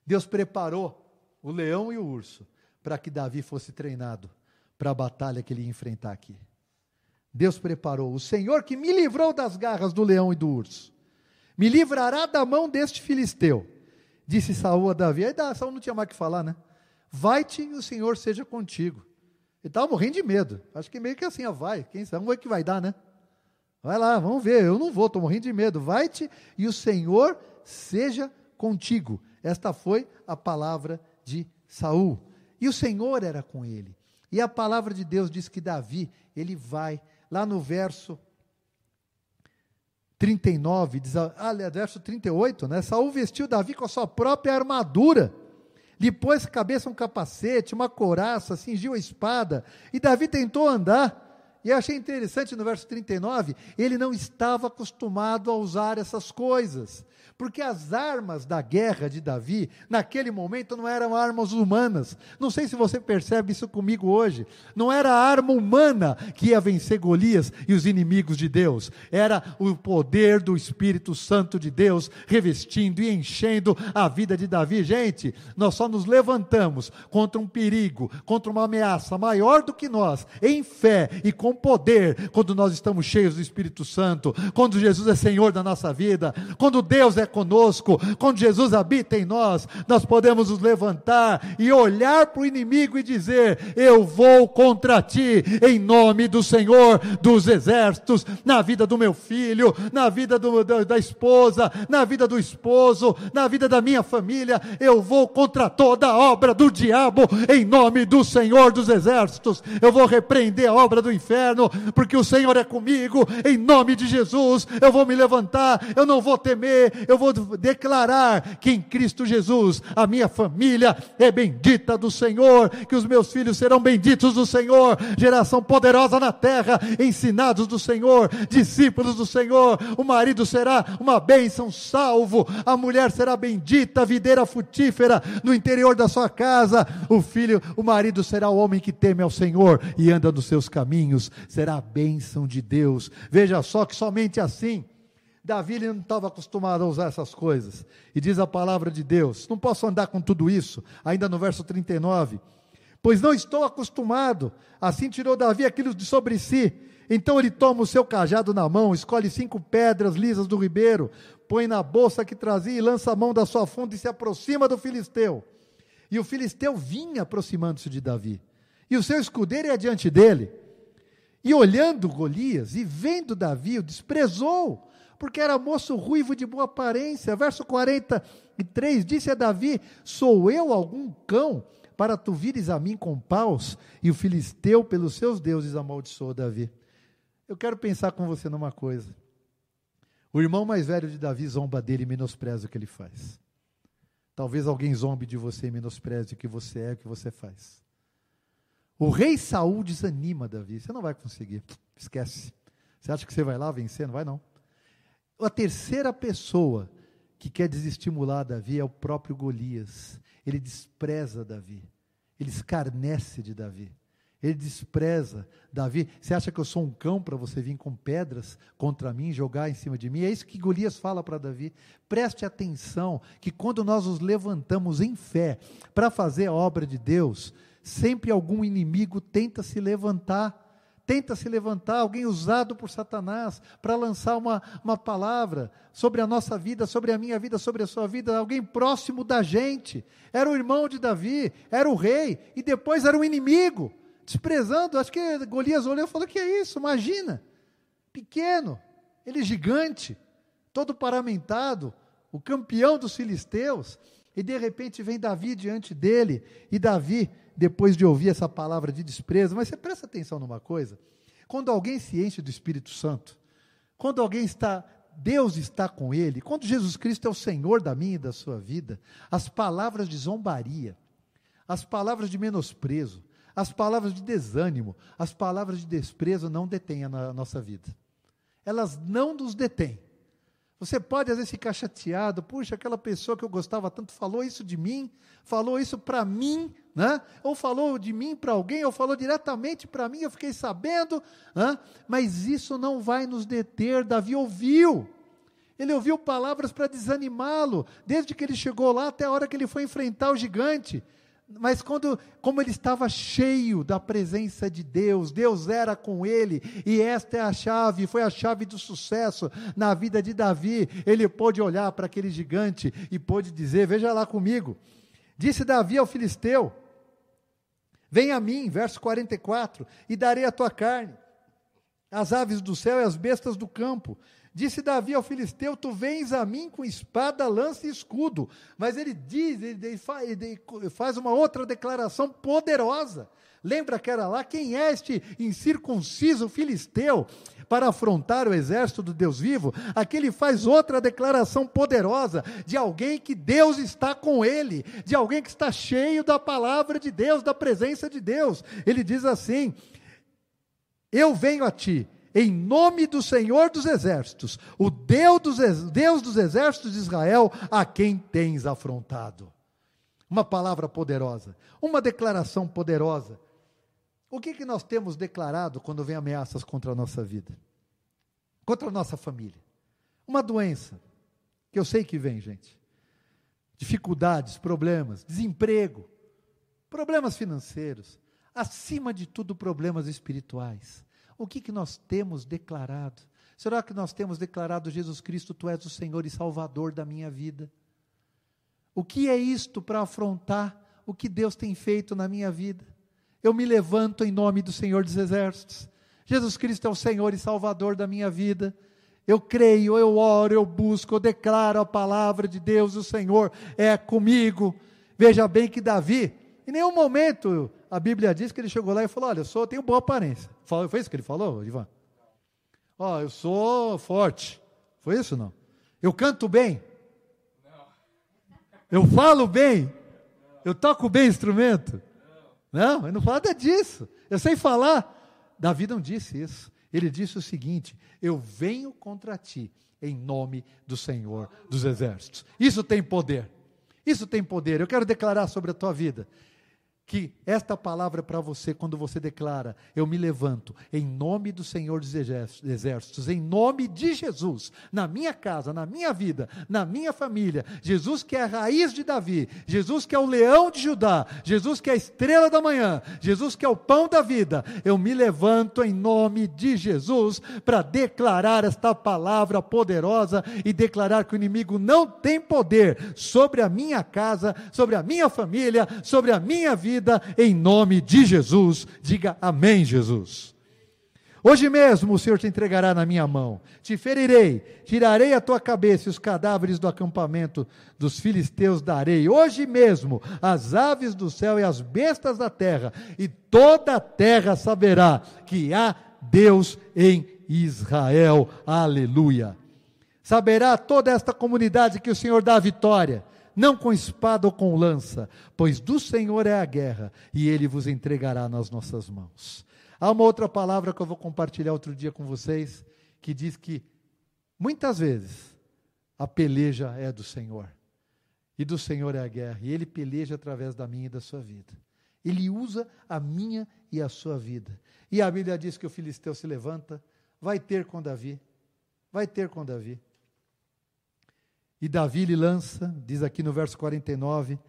Deus preparou o leão e o urso, para que Davi fosse treinado para a batalha que ele ia enfrentar aqui. Deus preparou, o Senhor que me livrou das garras do leão e do urso, me livrará da mão deste filisteu, disse Saúl a Davi. Aí Saúl não tinha mais o que falar, né? Vai-te e o Senhor seja contigo. Ele estava morrendo de medo, acho que meio que assim, ó, vai, quem sabe, vamos ver o que vai dar, né? Vai lá, vamos ver, eu não vou, estou morrendo de medo, vai-te e o Senhor seja contigo. Esta foi a palavra de Saúl. E o Senhor era com ele. E a palavra de Deus diz que Davi, ele vai, lá no verso trinta e nove, diz, ah, verso trinta e oito, né? Saúl vestiu Davi com a sua própria armadura, lhe pôs cabeça um capacete, uma couraça, cingiu a espada, e Davi tentou andar. E eu achei interessante no verso trinta e nove, ele não estava acostumado a usar essas coisas, porque as armas da guerra de Davi, naquele momento não eram armas humanas. Não sei se você percebe isso comigo hoje, não era a arma humana que ia vencer Golias e os inimigos de Deus, era o poder do Espírito Santo de Deus, revestindo e enchendo a vida de Davi. Gente, nós só nos levantamos contra um perigo, contra uma ameaça maior do que nós, em fé e com poder, quando nós estamos cheios do Espírito Santo, quando Jesus é Senhor da nossa vida, quando Deus é conosco, quando Jesus habita em nós, nós podemos nos levantar e olhar para o inimigo e dizer: eu vou contra ti, em nome do Senhor dos Exércitos, na vida do meu filho, na vida do, da, da esposa, na vida do esposo, na vida da minha família, eu vou contra toda a obra do diabo, em nome do Senhor dos Exércitos, eu vou repreender a obra do inferno, porque o Senhor é comigo, em nome de Jesus, eu vou me levantar, eu não vou temer, eu vou declarar que em Cristo Jesus, a minha família é bendita do Senhor, que os meus filhos serão benditos do Senhor, geração poderosa na terra, ensinados do Senhor, discípulos do Senhor, o marido será uma bênção, salvo, a mulher será bendita, videira frutífera no interior da sua casa, o filho, o marido será o homem que teme ao Senhor e anda nos seus caminhos, será a bênção de Deus. Veja só que somente assim, Davi ele não estava acostumado a usar essas coisas, e diz a palavra de Deus, não posso andar com tudo isso, ainda no verso trinta e nove, pois não estou acostumado. Assim tirou Davi aquilo de sobre si, então ele toma o seu cajado na mão, escolhe cinco pedras lisas do ribeiro, põe na bolsa que trazia e lança a mão da sua funda e se aproxima do filisteu, e o filisteu vinha aproximando-se de Davi, e o seu escudeiro ia diante dele. E olhando Golias, e vendo Davi, o desprezou, porque era moço ruivo de boa aparência. Verso quarenta e três, disse a Davi: sou eu algum cão, para tu vires a mim com paus? E o filisteu, pelos seus deuses, amaldiçoou Davi. Eu quero pensar com você numa coisa. O irmão mais velho de Davi zomba dele e menospreza o que ele faz. Talvez alguém zombe de você e menospreze o que você é, o que você faz. O rei Saúl desanima Davi, você não vai conseguir, esquece, você acha que você vai lá vencer? Não vai não. A terceira pessoa que quer desestimular Davi é o próprio Golias. Ele despreza Davi, ele escarnece de Davi, ele despreza Davi. Você acha que eu sou um cão para você vir com pedras contra mim, jogar em cima de mim? É isso que Golias fala para Davi. Preste atenção que quando nós nos levantamos em fé para fazer a obra de Deus, sempre algum inimigo tenta se levantar, tenta se levantar, alguém usado por Satanás, para lançar uma, uma palavra sobre a nossa vida, sobre a minha vida, sobre a sua vida, alguém próximo da gente. Era o irmão de Davi, era o rei, e depois era o inimigo, desprezando. Acho que Golias olhou e falou: que é isso, imagina, pequeno, ele gigante, todo paramentado, o campeão dos filisteus, e de repente vem Davi diante dele, e Davi, depois de ouvir essa palavra de desprezo. Mas você presta atenção numa coisa, quando alguém se enche do Espírito Santo, quando alguém está, Deus está com ele, quando Jesus Cristo é o Senhor da minha e da sua vida, as palavras de zombaria, as palavras de menosprezo, as palavras de desânimo, as palavras de desprezo não detêm a nossa vida, elas não nos detêm. Você pode às vezes ficar chateado, puxa, aquela pessoa que eu gostava tanto falou isso de mim, falou isso para mim, né? Ou falou de mim para alguém, ou falou diretamente para mim, eu fiquei sabendo, né? Mas isso não vai nos deter. Davi ouviu, ele ouviu palavras para desanimá-lo, desde que ele chegou lá até a hora que ele foi enfrentar o gigante. Mas quando, como ele estava cheio da presença de Deus, Deus era com ele, e esta é a chave, foi a chave do sucesso na vida de Davi. Ele pôde olhar para aquele gigante e pôde dizer, veja lá comigo, disse Davi ao filisteu: vem a mim, verso quarenta e quatro, e darei a tua carne, as aves do céu e as bestas do campo. Disse Davi ao filisteu, tu vens a mim com espada, lança e escudo. Mas ele diz, ele faz uma outra declaração poderosa. Lembra que era lá, quem é este incircunciso filisteu para afrontar o exército do Deus vivo? Aqui ele faz outra declaração poderosa de alguém que Deus está com ele, de alguém que está cheio da palavra de Deus, da presença de Deus. Ele diz assim, eu venho a ti, em nome do Senhor dos Exércitos, o Deus dos, Deus dos Exércitos de Israel, a quem tens afrontado. Uma palavra poderosa, uma declaração poderosa. O que que nós temos declarado quando vem ameaças contra a nossa vida? Contra a nossa família? Uma doença, que eu sei que vem, gente. Dificuldades, problemas, desemprego, problemas financeiros, acima de tudo problemas espirituais. O que que nós temos declarado? Será que nós temos declarado, Jesus Cristo, tu és o Senhor e Salvador da minha vida? O que é isto para afrontar o que Deus tem feito na minha vida? Eu me levanto em nome do Senhor dos Exércitos. Jesus Cristo é o Senhor e Salvador da minha vida. Eu creio, eu oro, eu busco, eu declaro a palavra de Deus, o Senhor é comigo. Veja bem que Davi, em nenhum momento, a Bíblia diz que ele chegou lá e falou, olha, eu sou, eu tenho boa aparência. Foi isso que ele falou, Ivan? Ó, oh, eu sou forte. Foi isso não? Eu canto bem. Eu falo bem? Eu toco bem instrumento? Não, eu não falo nada disso. Eu sei falar. Davi não disse isso. Ele disse o seguinte, eu venho contra ti em nome do Senhor dos Exércitos. Isso tem poder. Isso tem poder. Eu quero declarar sobre a tua vida que esta palavra é para você, quando você declara, eu me levanto em nome do Senhor dos Exércitos, em nome de Jesus, na minha casa, na minha vida, na minha família, Jesus que é a raiz de Davi, Jesus que é o leão de Judá, Jesus que é a estrela da manhã, Jesus que é o pão da vida, eu me levanto em nome de Jesus, para declarar esta palavra poderosa, e declarar que o inimigo não tem poder sobre a minha casa, sobre a minha família, sobre a minha vida, em nome de Jesus. Diga amém, Jesus. Hoje mesmo o Senhor te entregará na minha mão, te ferirei, tirarei a tua cabeça e os cadáveres do acampamento dos filisteus darei, hoje mesmo, as aves do céu e as bestas da terra, e toda a terra saberá que há Deus em Israel, aleluia. Saberá toda esta comunidade que o Senhor dá a vitória, não com espada ou com lança, pois do Senhor é a guerra, e Ele vos entregará nas nossas mãos. Há uma outra palavra que eu vou compartilhar outro dia com vocês, que diz que, muitas vezes, a peleja é do Senhor, e do Senhor é a guerra, e Ele peleja através da minha e da sua vida. Ele usa a minha e a sua vida. E a Bíblia diz que o filisteu se levanta, vai ter com Davi, vai ter com Davi, e Davi lhe lança, diz aqui no verso quarenta e nove,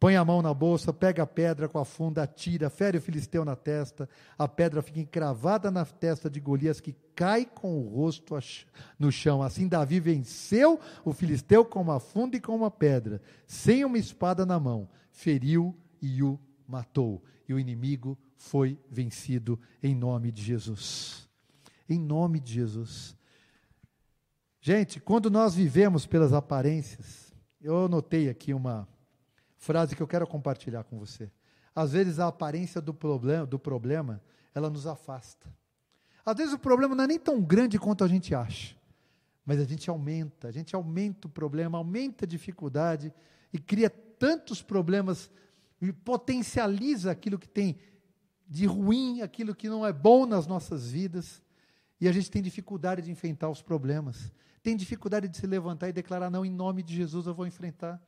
põe a mão na bolsa, pega a pedra com a funda, atira, fere o filisteu na testa, a pedra fica encravada na testa de Golias, que cai com o rosto no chão. Assim Davi venceu o filisteu com uma funda e com uma pedra, sem uma espada na mão, feriu e o matou. E o inimigo foi vencido em nome de Jesus. Em nome de Jesus. Gente, quando nós vivemos pelas aparências, eu anotei aqui uma frase que eu quero compartilhar com você. Às vezes a aparência do problema, do problema, ela nos afasta. Às vezes o problema não é nem tão grande quanto a gente acha, mas a gente aumenta, a gente aumenta o problema, aumenta a dificuldade e cria tantos problemas e potencializa aquilo que tem de ruim, aquilo que não é bom nas nossas vidas. E a gente tem dificuldade de enfrentar os problemas. Tem dificuldade de se levantar e declarar, não, em nome de Jesus eu vou enfrentar.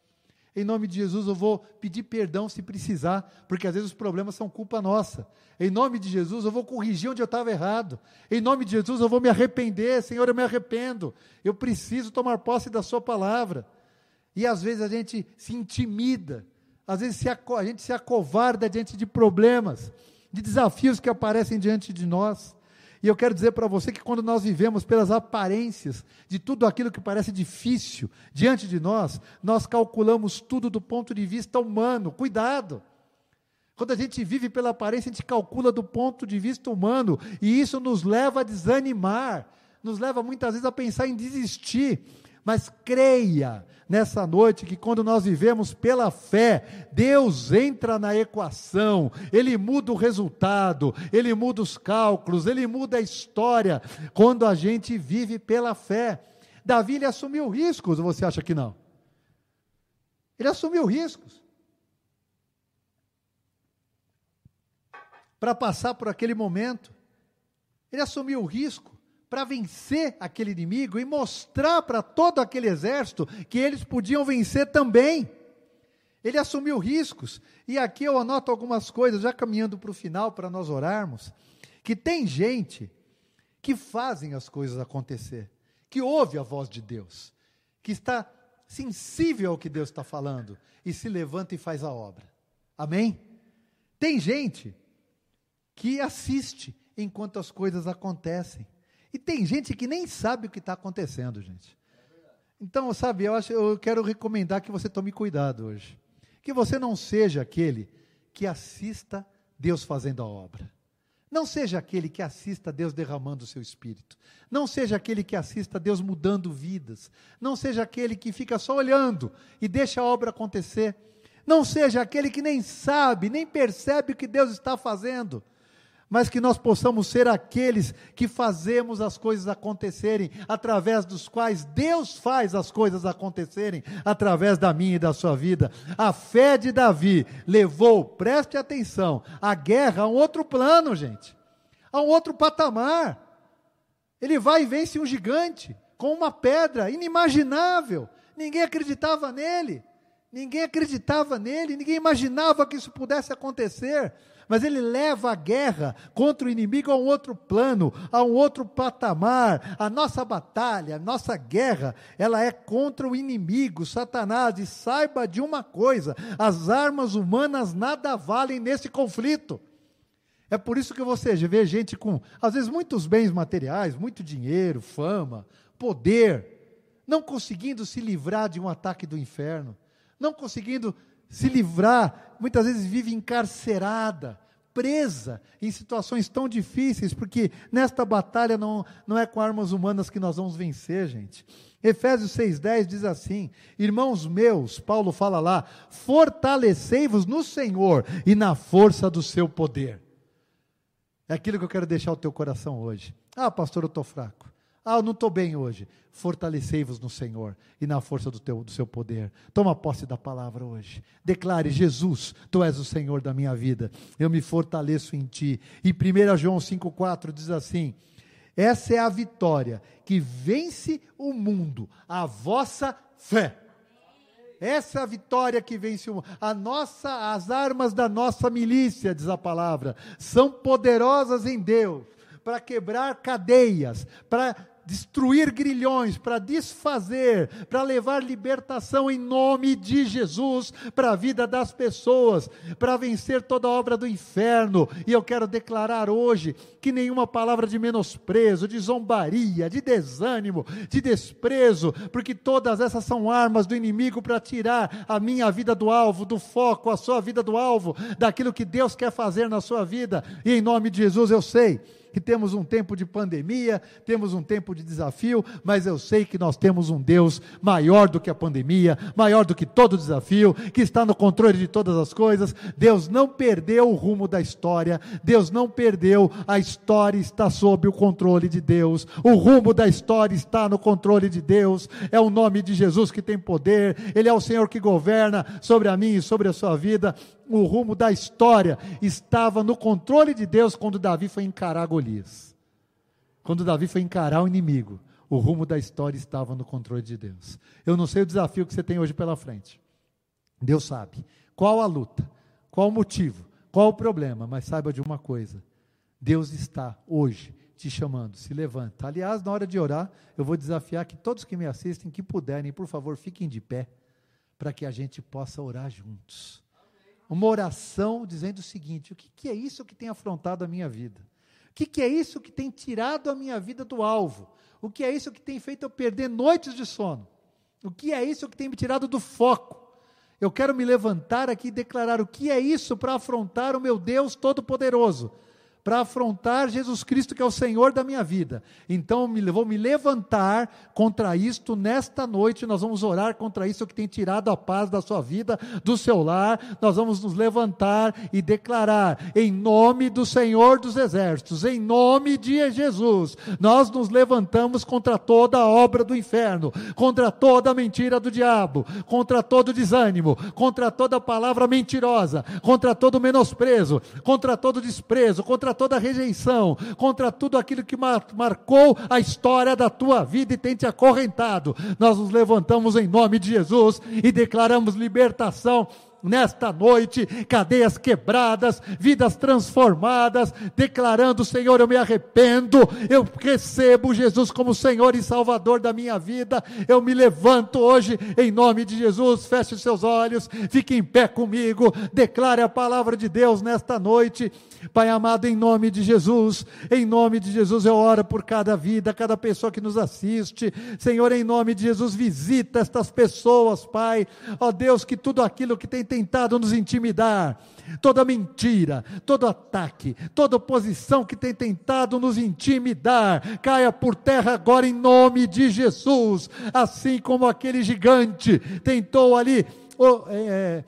Em nome de Jesus eu vou pedir perdão se precisar, porque às vezes os problemas são culpa nossa. Em nome de Jesus eu vou corrigir onde eu estava errado. Em nome de Jesus eu vou me arrepender, Senhor, eu me arrependo. Eu preciso tomar posse da sua palavra. E às vezes a gente se intimida, às vezes a gente se acovarda diante de problemas, de desafios que aparecem diante de nós. E eu quero dizer para você que quando nós vivemos pelas aparências de tudo aquilo que parece difícil diante de nós, nós calculamos tudo do ponto de vista humano. Cuidado! Quando a gente vive pela aparência, a gente calcula do ponto de vista humano, e isso nos leva a desanimar, nos leva muitas vezes a pensar em desistir. Mas creia nessa noite que quando nós vivemos pela fé, Deus entra na equação, Ele muda o resultado, Ele muda os cálculos, Ele muda a história, quando a gente vive pela fé. Davi, ele assumiu riscos, você acha que não? Ele assumiu riscos, para passar por aquele momento, ele assumiu o risco, para vencer aquele inimigo e mostrar para todo aquele exército que eles podiam vencer também. Ele assumiu riscos. E aqui eu anoto algumas coisas, já caminhando para o final, para nós orarmos, que tem gente que fazem as coisas acontecer, que ouve a voz de Deus, que está sensível ao que Deus está falando, e se levanta e faz a obra. Amém? Tem gente que assiste enquanto as coisas acontecem. E tem gente que nem sabe o que está acontecendo, gente. Então, sabe, eu, acho, eu quero recomendar que você tome cuidado hoje. Que você não seja aquele que assista Deus fazendo a obra. Não seja aquele que assista Deus derramando o seu espírito. Não seja aquele que assista Deus mudando vidas. Não seja aquele que fica só olhando e deixa a obra acontecer. Não seja aquele que nem sabe, nem percebe o que Deus está fazendo. Mas que nós possamos ser aqueles que fazemos as coisas acontecerem, através dos quais Deus faz as coisas acontecerem, através da minha e da sua vida. A fé de Davi levou, preste atenção, a guerra a um outro plano, gente, a um outro patamar. Ele vai e vence um gigante, com uma pedra inimaginável, ninguém acreditava nele, ninguém acreditava nele, ninguém imaginava que isso pudesse acontecer. Mas ele leva a guerra contra o inimigo a um outro plano, a um outro patamar. A nossa batalha, a nossa guerra, ela é contra o inimigo, Satanás. E saiba de uma coisa, as armas humanas nada valem nesse conflito. É por isso que você vê gente com, às vezes, muitos bens materiais, muito dinheiro, fama, poder, não conseguindo se livrar de um ataque do inferno, não conseguindo se livrar, muitas vezes vive encarcerada, presa em situações tão difíceis, porque nesta batalha não, não é com armas humanas que nós vamos vencer, gente. Efésios seis, dez diz assim: irmãos meus, Paulo fala lá, fortalecei-vos no Senhor e na força do seu poder. É aquilo que eu quero deixar o teu coração hoje. Ah, pastor, eu estou fraco. Ah, eu não estou bem hoje. Fortalecei-vos no Senhor e na força do, teu, do seu poder. Toma posse da palavra hoje. Declare: Jesus, tu és o Senhor da minha vida. Eu me fortaleço em ti. E primeiro João cinco, quatro diz assim: essa é a vitória que vence o mundo, a vossa fé. Essa é a vitória que vence o mundo. A nossa, as armas da nossa milícia, diz a palavra, são poderosas em Deus, para quebrar cadeias, para destruir grilhões, para desfazer, para levar libertação em nome de Jesus para a vida das pessoas, para vencer toda a obra do inferno. E eu quero declarar hoje que nenhuma palavra de menosprezo, de zombaria, de desânimo, de desprezo, porque todas essas são armas do inimigo para tirar a minha vida do alvo, do foco, a sua vida do alvo, daquilo que Deus quer fazer na sua vida. E em nome de Jesus, eu sei que temos um tempo de pandemia, temos um tempo de desafio, mas eu sei que nós temos um Deus maior do que a pandemia, maior do que todo desafio, que está no controle de todas as coisas. Deus não perdeu o rumo da história, Deus não perdeu, a história está sob o controle de Deus, o rumo da história está no controle de Deus. É o nome de Jesus que tem poder, Ele é o Senhor que governa sobre a minha e sobre a sua vida. O rumo da história estava no controle de Deus quando Davi foi encarar Golias. Quando Davi foi encarar o inimigo, o rumo da história estava no controle de Deus. Eu não sei o desafio que você tem hoje pela frente. Deus sabe qual a luta, qual o motivo, qual o problema, mas saiba de uma coisa: Deus está hoje te chamando, se levanta. Aliás, na hora de orar, eu vou desafiar que todos que me assistem, que puderem, por favor, fiquem de pé, para que a gente possa orar juntos. Uma oração dizendo o seguinte: o que, que é isso que tem afrontado a minha vida? O que, que é isso que tem tirado a minha vida do alvo? O que é isso que tem feito eu perder noites de sono? O que é isso que tem me tirado do foco? Eu quero me levantar aqui e declarar o que é isso para afrontar o meu Deus Todo-Poderoso, para afrontar Jesus Cristo, que é o Senhor da minha vida. Então, me, vou me levantar contra isto nesta noite. Nós vamos orar contra isso que tem tirado a paz da sua vida, do seu lar. Nós vamos nos levantar e declarar, em nome do Senhor dos Exércitos, em nome de Jesus, nós nos levantamos contra toda a obra do inferno, contra toda a mentira do diabo, contra todo desânimo, contra toda palavra mentirosa, contra todo menosprezo, contra todo desprezo, contra toda rejeição, contra tudo aquilo que mar- marcou a história da tua vida e tem te acorrentado. Nós nos levantamos em nome de Jesus e declaramos libertação nesta noite, cadeias quebradas, vidas transformadas, declarando: Senhor, eu me arrependo, eu recebo Jesus como Senhor e Salvador da minha vida, eu me levanto hoje, em nome de Jesus. Feche os seus olhos, fique em pé comigo, declare a palavra de Deus nesta noite. Pai amado, em nome de Jesus, em nome de Jesus, eu oro por cada vida, cada pessoa que nos assiste. Senhor, em nome de Jesus, visita estas pessoas, Pai, ó Deus, que tudo aquilo que tem tentado nos intimidar, toda mentira, todo ataque, toda oposição que tem tentado nos intimidar, caia por terra agora em nome de Jesus. Assim como aquele gigante tentou ali, oh, é,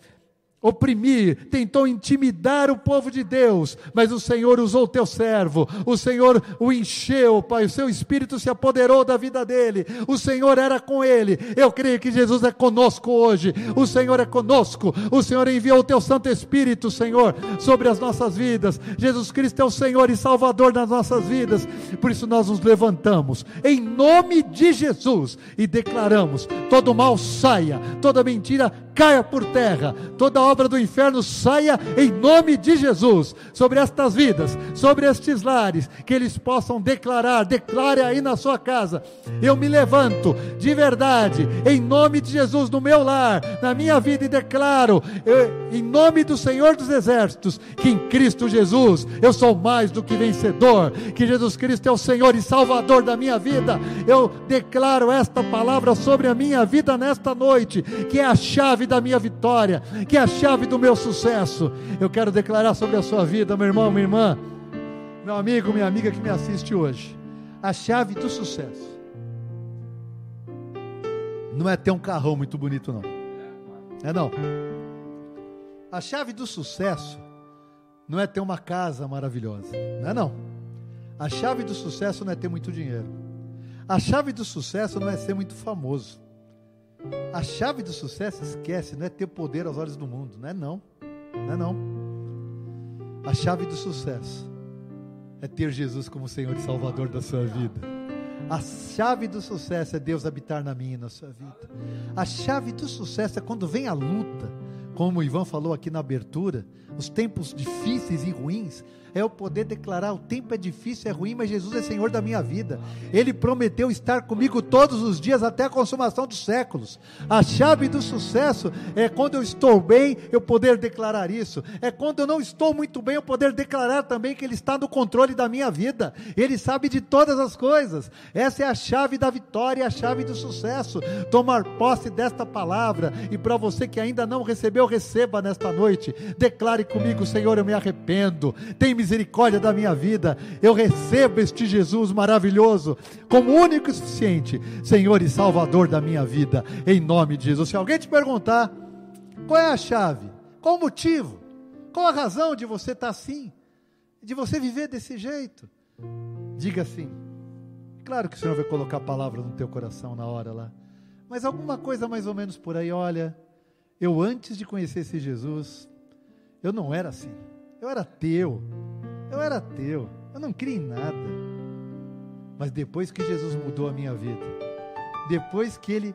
oprimir, tentou intimidar o povo de Deus, mas o Senhor usou o teu servo, o Senhor o encheu, Pai, o seu Espírito se apoderou da vida dele, o Senhor era com ele. Eu creio que Jesus é conosco hoje, o Senhor é conosco, o Senhor enviou o teu Santo Espírito, Senhor, sobre as nossas vidas. Jesus Cristo é o Senhor e Salvador das nossas vidas, por isso nós nos levantamos, em nome de Jesus, e declaramos: todo mal saia, toda mentira caia por terra, toda obra do inferno saia em nome de Jesus, sobre estas vidas, sobre estes lares, que eles possam declarar. Declare aí na sua casa: eu me levanto de verdade, em nome de Jesus, no meu lar, na minha vida, e declaro, eu, em nome do Senhor dos Exércitos, que em Cristo Jesus eu sou mais do que vencedor, que Jesus Cristo é o Senhor e Salvador da minha vida. Eu declaro esta palavra sobre a minha vida nesta noite, que é a chave da minha vitória, que é a chave chave do meu sucesso. Eu quero declarar sobre a sua vida, meu irmão, minha irmã, meu amigo, minha amiga que me assiste hoje, a chave do sucesso não é ter um carrão muito bonito, não é não, a chave do sucesso não é ter uma casa maravilhosa, não é não, a chave do sucesso não é ter muito dinheiro, a chave do sucesso não é ser muito famoso. A chave do sucesso, esquece, não é ter poder aos olhos do mundo, não é não, não é não. A chave do sucesso é ter Jesus como Senhor e Salvador da sua vida. A chave do sucesso é Deus habitar na minha e na sua vida. A chave do sucesso é quando vem a luta, como o Ivan falou aqui na abertura, os tempos difíceis e ruins, é eu poder declarar: o tempo é difícil, é ruim, mas Jesus é Senhor da minha vida. Ele prometeu estar comigo todos os dias até a consumação dos séculos. A chave do sucesso é quando eu estou bem, eu poder declarar isso. É quando eu não estou muito bem, eu poder declarar também que Ele está no controle da minha vida. Ele sabe de todas as coisas. Essa é a chave da vitória, a chave do sucesso. Tomar posse desta palavra. E para você que ainda não recebeu, receba nesta noite. Declare comigo: Senhor, eu me arrependo, tem misericórdia da minha vida, eu recebo este Jesus maravilhoso como único e suficiente Senhor e Salvador da minha vida, em nome de Jesus. Se alguém te perguntar qual é a chave, qual o motivo, qual a razão de você estar assim, de você viver desse jeito, diga assim: claro que o Senhor vai colocar a palavra no teu coração na hora lá, mas alguma coisa mais ou menos por aí. Olha, eu antes de conhecer esse Jesus, eu não era assim, eu era ateu, eu era ateu, eu não cria em nada, mas depois que Jesus mudou a minha vida, depois que Ele,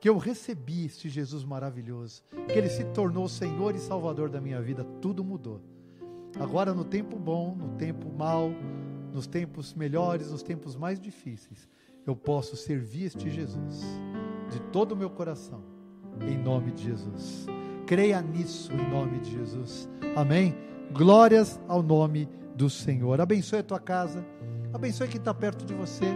que eu recebi este Jesus maravilhoso, que Ele se tornou Senhor e Salvador da minha vida, tudo mudou. Agora, no tempo bom, no tempo mau, nos tempos melhores, nos tempos mais difíceis, eu posso servir este Jesus de todo o meu coração, em nome de Jesus. Creia nisso, em nome de Jesus. Amém? Glórias ao nome do Senhor. Abençoe a tua casa, abençoe quem está perto de você.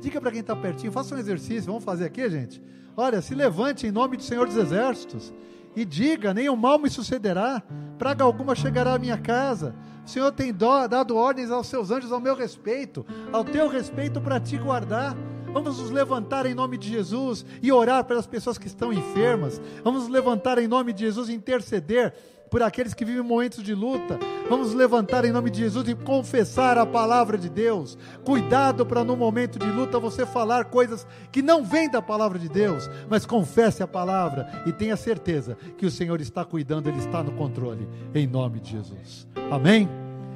Diga para quem está pertinho, faça um exercício, vamos fazer aqui, gente. Olha, se levante em nome do Senhor dos Exércitos e diga, nenhum mal me sucederá, praga alguma chegará à minha casa, o Senhor tem dó, dado ordens aos seus anjos ao meu respeito, ao teu respeito para te guardar. Vamos nos levantar em nome de Jesus e orar pelas pessoas que estão enfermas, vamos nos levantar em nome de Jesus e interceder por aqueles que vivem momentos de luta. Vamos levantar em nome de Jesus e confessar a palavra de Deus. Cuidado para no momento de luta você falar coisas que não vêm da palavra de Deus, mas confesse a palavra e tenha certeza que o Senhor está cuidando, Ele está no controle, em nome de Jesus. Amém?